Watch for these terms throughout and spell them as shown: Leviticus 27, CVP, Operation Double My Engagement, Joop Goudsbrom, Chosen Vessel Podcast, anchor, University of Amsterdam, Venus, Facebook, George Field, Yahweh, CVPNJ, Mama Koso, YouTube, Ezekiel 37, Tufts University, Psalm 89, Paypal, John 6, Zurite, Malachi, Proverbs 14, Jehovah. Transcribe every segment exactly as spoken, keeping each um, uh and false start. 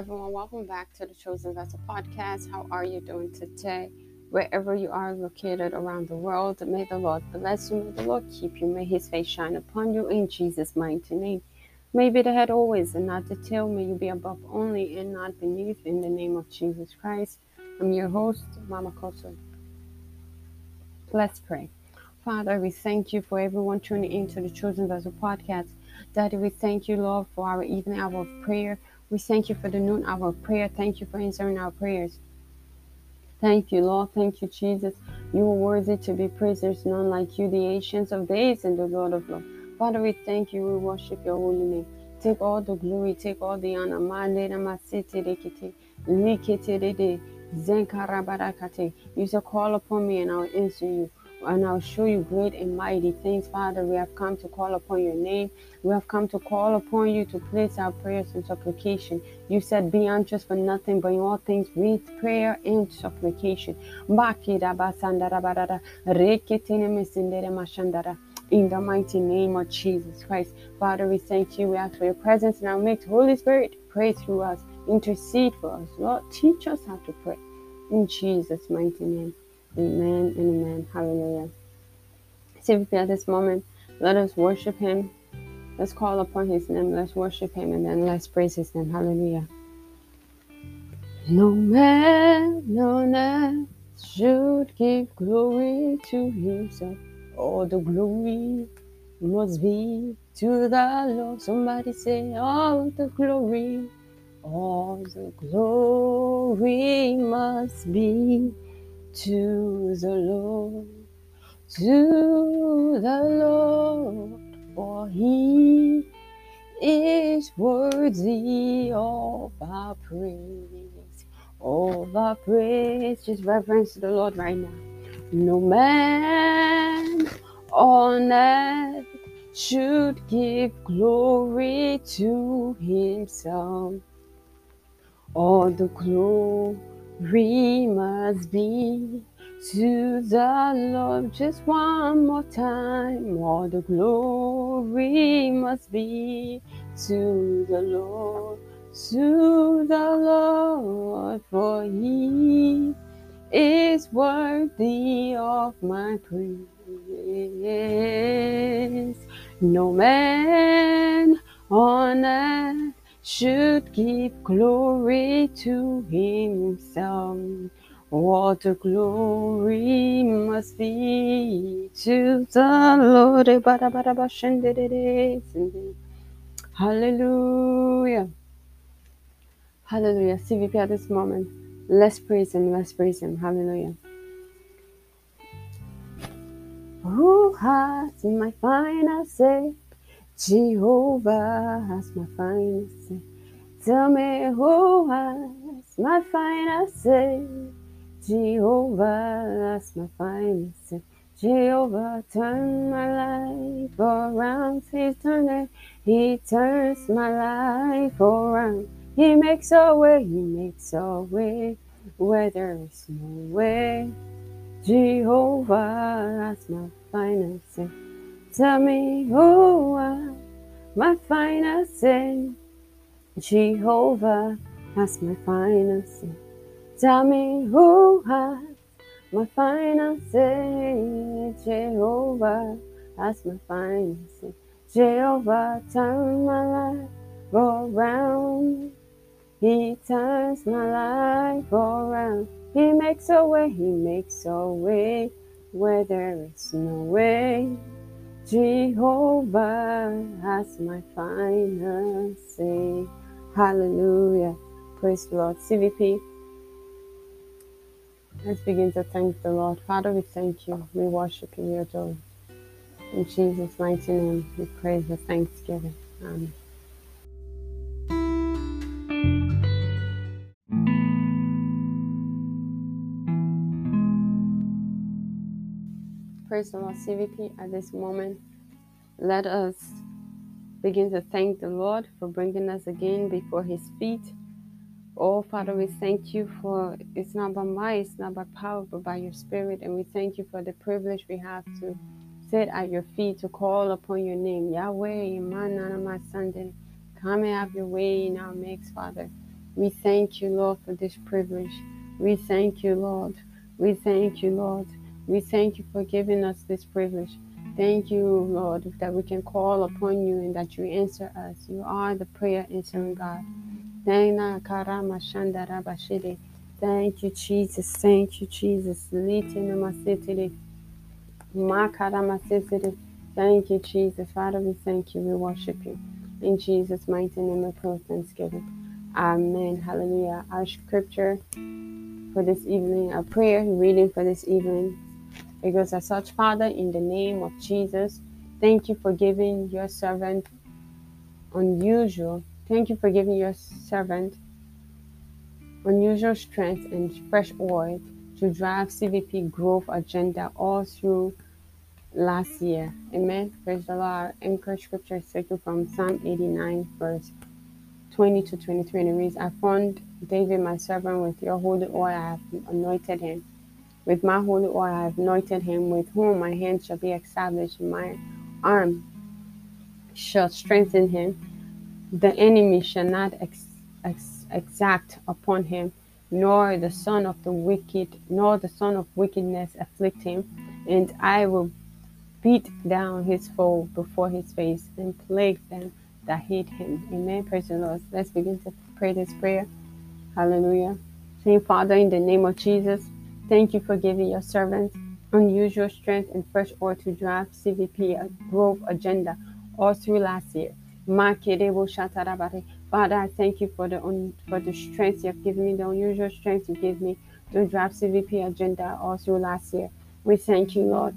everyone, welcome back to the Chosen Vessel Podcast. How are you doing today? Wherever you are located around the world, may the Lord bless you, may the Lord keep you, may His face shine upon you in Jesus' mighty name. May be the head always and not the tail, may you be above only and not beneath, in the name of Jesus Christ. I'm your host, Mama Koso. Let's pray. Father, we thank you for everyone tuning into the Chosen Vessel Podcast. Daddy, we thank you, Lord, for our evening hour of prayer. We thank you for the noon hour of prayer. Thank you for answering our prayers. Thank you, Lord. Thank you, Jesus. You are worthy to be praised. There's none like you, the Ancient of Days and the Lord of Lords. Father, we thank you. We worship your holy name. Take all the glory. Take all the honor. You shall call upon me and I will answer you. And I'll show you great and mighty things. Father, we have come to call upon your name. We have come to call upon you to place our prayers and supplication. You said, be anxious for nothing, but in all things with prayer and supplication. In the mighty name of Jesus Christ. Father, we thank you. We ask for your presence. Now make the Holy Spirit pray through us. Intercede for us. Lord, teach us how to pray. In Jesus' mighty name. Amen and amen. Hallelujah. C V P, at this moment, let us worship him. Let's call upon his name. Let's worship him and then let's praise his name. Hallelujah. No man on earth should give glory to himself. All the glory must be to the Lord. Somebody say, all the glory, all the glory must be to the Lord, to the Lord, for He is worthy of our praise, of our praise. Just reverence the Lord right now. No man on earth should give glory to himself. All the glory we must be to the Lord. Just one more time. All the glory must be to the Lord, to the Lord, for He is worthy of my praise. No man on earth should give glory to himself. All the glory must be to the Lord. Hallelujah. Hallelujah. C V P, at this moment, let's praise him. Let's praise him. Hallelujah. Who has my final say? Jehovah has my final say. Tell me who has my final say. Jehovah has my final say. Jehovah turned my life around. He turned it. He turns my life around. He makes a way. He makes a way where there is no way. Jehovah has my final say. Tell me who I, my final say. Jehovah has my final say. Tell me who has my final say. Jehovah has my final say. Jehovah turns my life around. He turns my life around. He makes a way. He makes a way where there is no way. Jehovah has my final say. Hallelujah. Praise the Lord. C V P, let's begin to thank the Lord. Father, we thank you. We worship you. We adore you. In Jesus' mighty name, we praise with thanksgiving. Amen. Praise the Lord. C V P, at this moment, let us begin to thank the Lord for bringing us again before His feet. Oh, Father, we thank you for, it's not by might, it's not by power, but by your Spirit. And we thank you for the privilege we have to sit at your feet, to call upon your name. Yahweh, Iman, Nana, my Sunday. Come and have your way in our midst, Father. We thank you, Lord, for this privilege. We thank you, Lord. We thank you, Lord. We thank you for giving us this privilege. Thank you, Lord, that we can call upon you and that you answer us. You are the prayer answering God. Thank you, Jesus. Thank you, Jesus. Thank you, Jesus. Father, we thank you. We worship you. In Jesus' mighty name, I pray with thanksgiving. Amen. Hallelujah. Our scripture for this evening, our prayer reading for this evening, it goes as such. Father, in the name of Jesus, thank you for giving your servant unusual. Thank you for giving your servant unusual strength and fresh oil to drive C V P growth agenda all through last year. Amen. Praise the Lord. Our anchor scripture is taken from Psalm eighty-nine, verse twenty to twenty-three, and it reads, I found David, my servant, with your holy oil I have anointed him. With my holy oil I have anointed him, with whom my hand shall be established, my arm shall strengthen him. The enemy shall not ex- ex- exact upon him, nor the son of the wicked, nor the son of wickedness afflict him, and I will beat down his foe before his face and plague them that hate him. Amen. Praise the Lord. Let's begin to pray this prayer. Hallelujah. Saying, Father, in the name of Jesus, thank you for giving your servants unusual strength and fresh oil to drive C V P growth agenda all through last year. Father, I thank you for the un- for the strength you have given me, the unusual strength you gave me to drive C V P agenda all through last year. We thank you, Lord.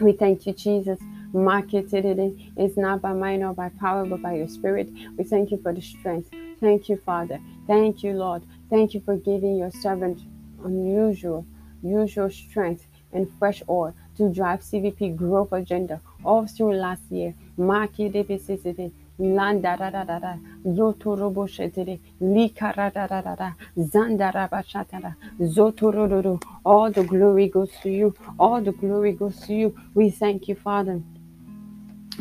We thank you, Jesus. It's not by might nor by power, but by your spirit. We thank you for the strength. Thank you, Father. Thank you, Lord. Thank you for giving your servant unusual, usual strength and fresh oil to drive C V P growth agenda all through last year. Landa da da da da, Zotorobo Shetere, Lika da da da da, Zandaraba Shatara, Zotororo. All the glory goes to you. All the glory goes to you. We thank you, Father,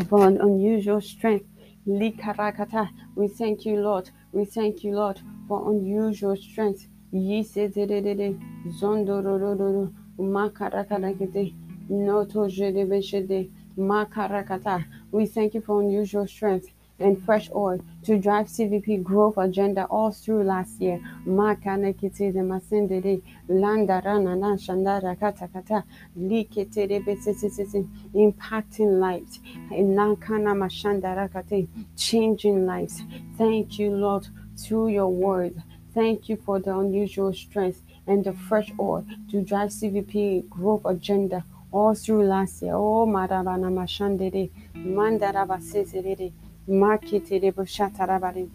for an unusual strength. Lika rakata. We thank you, Lord. We thank you, Lord, for unusual strength. Yise de de de, Zondororo, Makarata kete, Noto jede beshede, Makarakata. We thank you for unusual strength and fresh oil to drive C V P growth agenda all through last year. Makanekiti de masendere landarana na shandara katakata likete de besisisi, impacting lives, lankana mashandara kate, changing lives. Thank you, Lord, through your word. Thank you for the unusual strength and the fresh oil to drive C V P growth agenda all through last year. Oh, Marabana Mashandere, Mandaraba Sesere, Marketed Bushatarabari.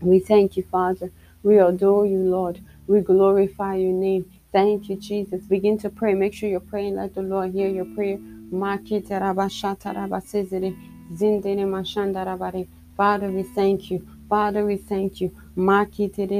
We thank you, Father. We adore you, Lord. We glorify your name. Thank you, Jesus. Begin to pray. Make sure you're praying. Let the Lord hear your prayer. Marketaraba Shataraba Sesere, Zindene Mashandarabari. Father, we thank you. Father, we thank you. Marketed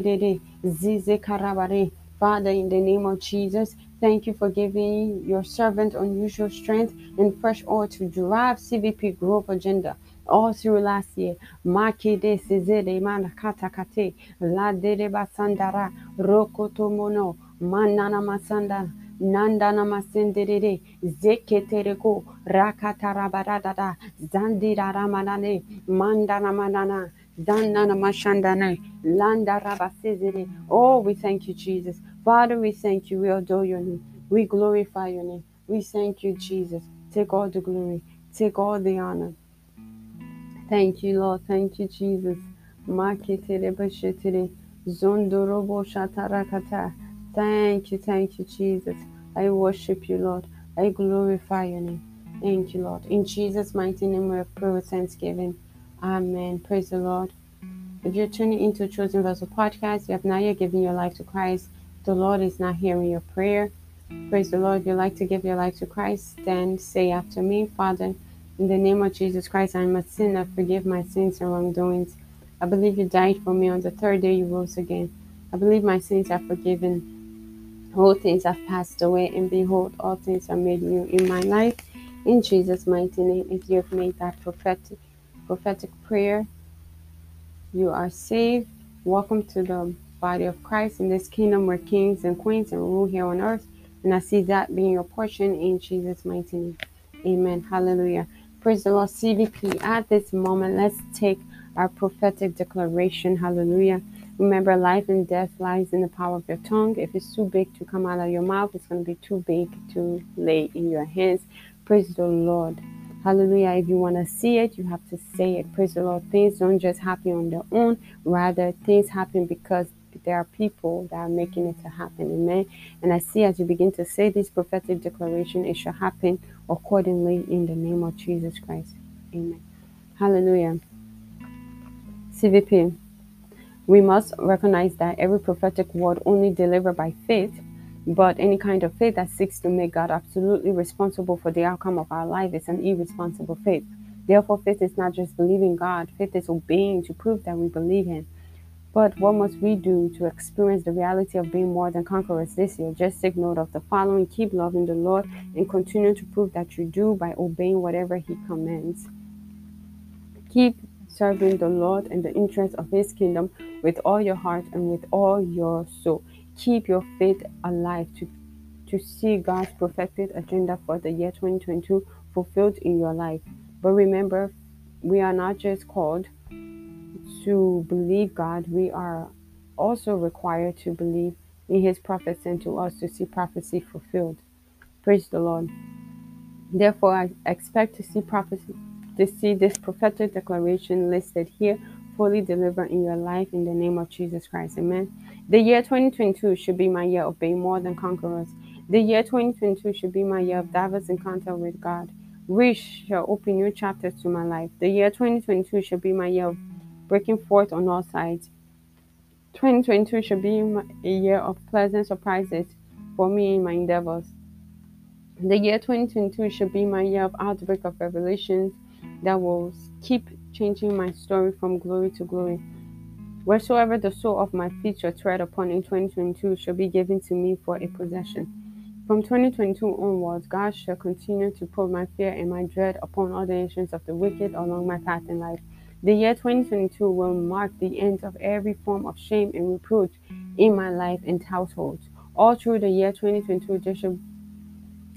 Zize Karabari. Father, in the name of Jesus, thank you for giving your servant unusual strength and fresh oil to drive C V P growth agenda all through last year. Makide sizere man katakate la dereba sandara rokotomono manana masanda nandana masendere zeketereko rakatarabarada zandira ramanane mandana manana zanana mashandane landara basezere. Oh, we thank you, Jesus. Father, we thank you. We adore your name. We glorify your name. We thank you, Jesus. Take all the glory. Take all the honor. Thank you, Lord. Thank you, Jesus. Thank you, thank you, Jesus. I worship you, Lord. I glorify your name. Thank you, Lord. In Jesus' mighty name, we pray with thanksgiving. Amen. Praise the Lord. If you're tuning into Chosen Vessel Podcast, you have not yet given your life to Christ, the Lord is not hearing your prayer. Praise the Lord. If you'd like to give your life to Christ, then say after me, Father, in the name of Jesus Christ, I am a sinner. Forgive my sins and wrongdoings. I believe you died for me. On the third day you rose again. I believe my sins are forgiven. All things have passed away, and behold, all things are made new in my life. In Jesus' mighty name, if you have made that prophetic, prophetic prayer, you are saved. Welcome to the body of Christ. In this kingdom, we're kings and queens and rule here on earth. And I see that being your portion in Jesus' mighty name. Amen. Hallelujah. Praise the Lord. C V P, at this moment, let's take our prophetic declaration. Hallelujah. Remember, life and death lies in the power of your tongue. If it's too big to come out of your mouth, it's going to be too big to lay in your hands. Praise the Lord. Hallelujah. If you want to see it, you have to say it. Praise the Lord. Things don't just happen on their own. Rather, things happen because there are people that are making it to happen. Amen. And I see as you begin to say this prophetic declaration, it shall happen accordingly in the name of Jesus Christ. Amen. Hallelujah. C V P, we must recognize that every prophetic word only delivered by faith, but any kind of faith that seeks to make God absolutely responsible for the outcome of our life is an irresponsible faith. Therefore, faith is not just believing God. Faith is obeying to prove that we believe Him. But what must we do to experience the reality of being more than conquerors this year? Just take note of the following. Keep loving the Lord and continue to prove that you do by obeying whatever He commands. Keep serving the Lord in the interest of His kingdom with all your heart and with all your soul. Keep your faith alive to, to see God's perfected agenda for the year twenty twenty-two fulfilled in your life. But remember, we are not just called to believe God, we are also required to believe in His prophets and to us to see prophecy fulfilled. Praise the Lord. Therefore, I expect to see prophecy, to see this prophetic declaration listed here fully delivered in your life in the name of Jesus Christ. Amen. The year twenty twenty-two should be my year of being more than conquerors. The year twenty twenty-two should be my year of diverse encounter with God, which shall open new chapters to my life. The year twenty twenty-two should be my year of breaking forth on all sides. twenty twenty-two should be a year of pleasant surprises for me in my endeavors. The year twenty twenty-two should be my year of outbreak of revelations that will keep changing my story from glory to glory. Wheresoever the sole of my feet shall tread upon in twenty twenty-two shall be given to me for a possession. From twenty twenty-two onwards, God shall continue to put my fear and my dread upon all the nations of the wicked along my path in life. The year twenty twenty-two will mark the end of every form of shame and reproach in my life and household. All through the year twenty twenty-two, there shall,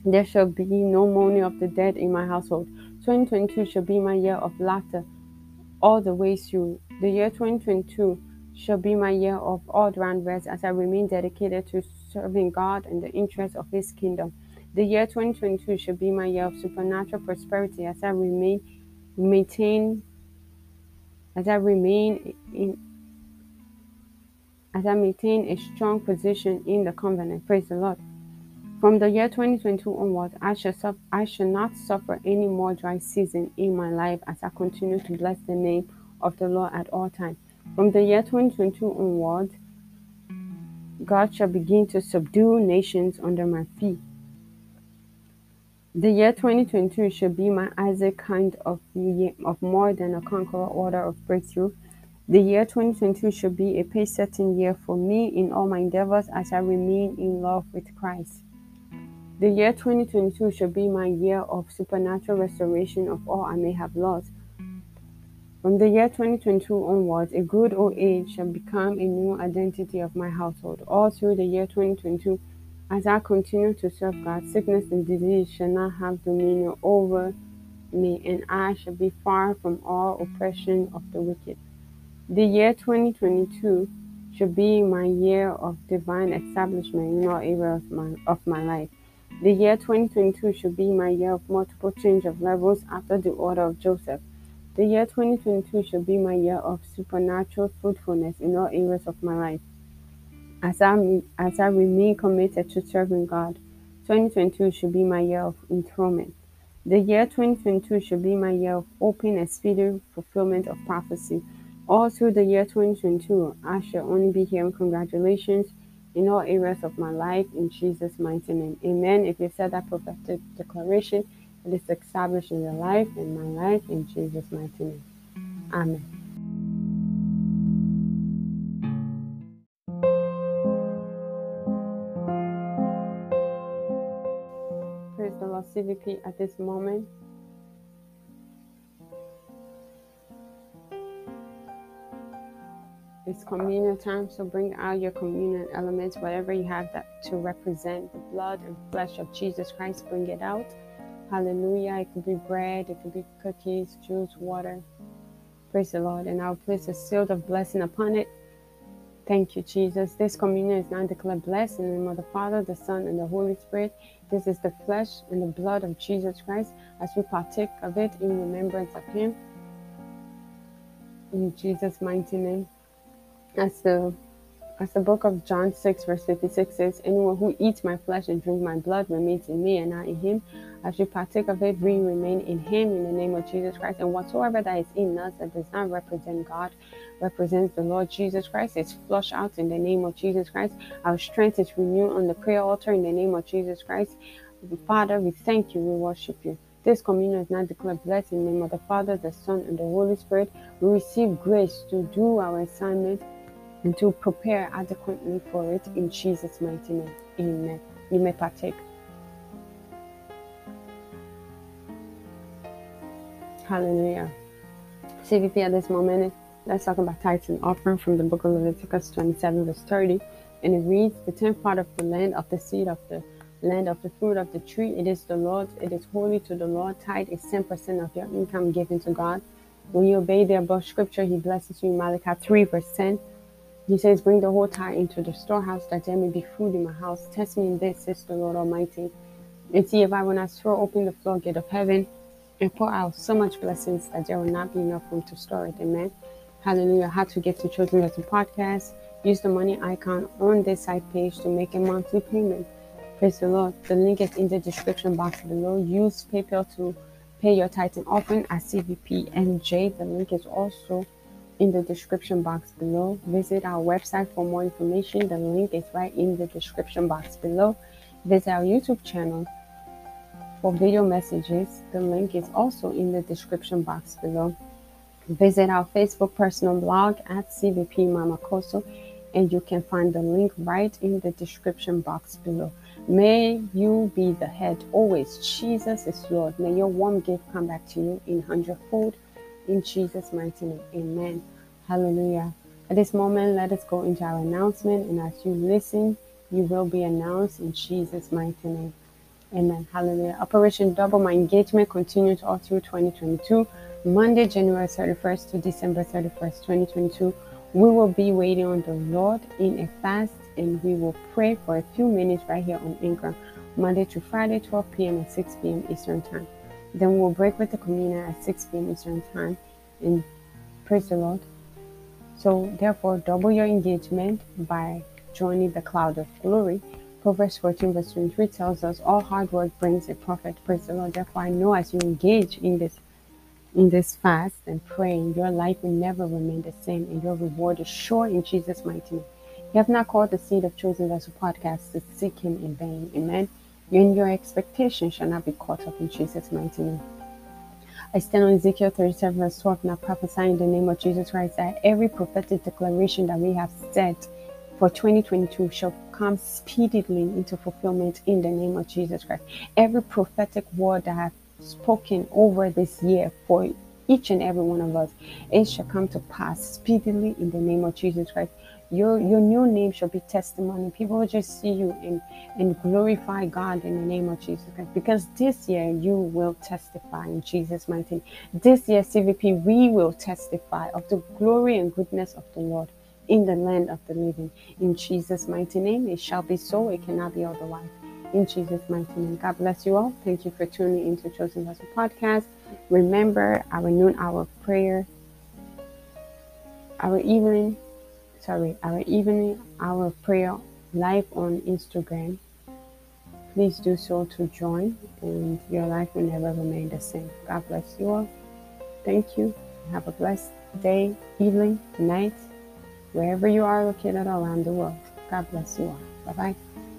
there shall be no mourning of the dead in my household. twenty twenty-two shall be my year of laughter all the way through. The year twenty twenty-two shall be my year of all-round rest as I remain dedicated to serving God and the interests of His kingdom. The year twenty twenty-two shall be my year of supernatural prosperity as I remain maintain As I remain in, as I maintain a strong position in the covenant. Praise the Lord. From the year twenty twenty-two onwards, I shall suffer, I shall not suffer any more dry season in my life as I continue to bless the name of the Lord at all times. From the year twenty twenty-two onwards, God shall begin to subdue nations under my feet. The year twenty twenty-two should be my Isaac kind of year of more than a conqueror order of breakthrough. The year twenty twenty-two should be a pace-setting year for me in all my endeavors as I remain in love with Christ. The year twenty twenty-two should be my year of supernatural restoration of all I may have lost. From the year twenty twenty-two onwards, a good old age shall become a new identity of my household. All through the year twenty twenty-two, as I continue to serve God, sickness and disease shall not have dominion over me, and I shall be far from all oppression of the wicked. The year twenty twenty-two shall be my year of divine establishment in all areas of my, of my life. The year twenty twenty-two shall be my year of multiple change of levels after the order of Joseph. The year twenty twenty-two shall be my year of supernatural fruitfulness in all areas of my life. As I, as I remain committed to serving God, twenty twenty-two should be my year of enthronement. The year twenty twenty-two should be my year of open and speedy fulfillment of prophecy. All through the year twenty twenty-two, I shall only be hearing congratulations in all areas of my life in Jesus' mighty name. Amen. If you've said that prophetic declaration, it is established in your life and my life in Jesus' mighty name. Amen. C V P, at this moment, It's communion time, so bring out your communion elements, whatever you have that to represent the blood and flesh of Jesus Christ, bring it out. Hallelujah. It could be bread, it could be cookies, juice, water. Praise the Lord. And I'll place a seal of blessing upon it. Thank you, Jesus. This communion is now declared blessed in the name of the Father, the Son, and the Holy Spirit. This is the flesh and the blood of Jesus Christ. As we partake of it in remembrance of him, in Jesus' mighty name. As the, as the book of John six verse fifty-six says, anyone who eats my flesh and drinks my blood remains in me and I in him. As we partake of it, we remain in him in the name of Jesus Christ. And whatsoever that is in us that does not represent God, represents the Lord Jesus Christ, is flushed out in the name of Jesus Christ. Our strength is renewed on the prayer altar in the name of Jesus Christ. Father, we thank you, we worship you. This communion is now declared blessed in the name of the Father, the Son, and the Holy Spirit. We receive grace to do our assignment and to prepare adequately for it in Jesus' mighty name. Amen. You may partake. Hallelujah. C V P, at this moment, let's talk about tithes and offering from the book of Leviticus twenty-seven, verse thirty. And it reads, the tenth part of the land, of the seed of the land, of the fruit of the tree, it is the Lord's, it is holy to the Lord. Tithe is ten percent of your income given to God. When you obey the above scripture, he blesses you. Malachi three, verse ten. He says, bring the whole tithe into the storehouse, that there may be food in my house. Test me in this, says the Lord Almighty. And see if I will not throw open the floodgate of heaven and pour out so much blessings that there will not be enough room to store it. Amen. Hallelujah. How to give to Chosen Vessel Podcast. Use the money icon on this side page to make a monthly payment. Praise the Lord. The link is in the description box below. Use PayPal to pay your tithe and offering at C V P N J. The link is also in the description box below. Visit our website for more information. The link is right in the description box below. Visit our YouTube channel for video messages. The link is also in the description box below. Visit our Facebook personal blog at C V P Mama Koso, and you can find the link right in the description box below. May you be the head always. Jesus is Lord. May your warm gift come back to you in hundredfold, in Jesus' mighty name. Amen. Hallelujah. At this moment, let us go into our announcement, and as you listen, you will be announced in Jesus' mighty name. Amen. Hallelujah. Operation Double My Engagement continues all through twenty twenty-two. Monday, January thirty-first to December thirty-first, twenty twenty-two. We will be waiting on the Lord in a fast, and we will pray for a few minutes right here on Anchor, Monday to Friday, twelve p.m. and six p.m. Eastern Time. Then we'll break with the communion at six p.m. Eastern Time. And praise the Lord. So therefore, double your engagement by joining the cloud of glory. Proverbs fourteen verse twenty-three tells us all hard work brings a profit. Praise the Lord. Therefore, I know as you engage in this in this fast and praying, your life will never remain the same, and your reward is sure in Jesus' mighty name. You have not called the seed of Chosen Vessel Podcast to seek him in vain. Amen. And your expectation shall not be caught up in Jesus' mighty name. I stand on Ezekiel thirty-seven verse twelve, and I prophesy in the name of Jesus Christ that every prophetic declaration that we have said for twenty twenty-two shall come speedily into fulfillment in the name of Jesus Christ. Every prophetic word that I have spoken over this year for each and every one of us, it shall come to pass speedily in the name of Jesus Christ. Your your new name shall be testimony. People will just see you and, and glorify God in the name of Jesus Christ. Because this year you will testify in Jesus' mighty name. This year, C V P, we will testify of the glory and goodness of the Lord in the land of the living. In Jesus' mighty name, it shall be so. It cannot be otherwise. In Jesus' mighty name. God bless you all. Thank you for tuning into Chosen Vessel Podcast. Remember our noon hour of prayer, our evening. Sorry, our evening hour prayer live on Instagram. Please do so to join, and your life will never remain the same. God bless you all. Thank you. Have a blessed day, evening, night, wherever you are located around the world. God bless you all. Bye-bye.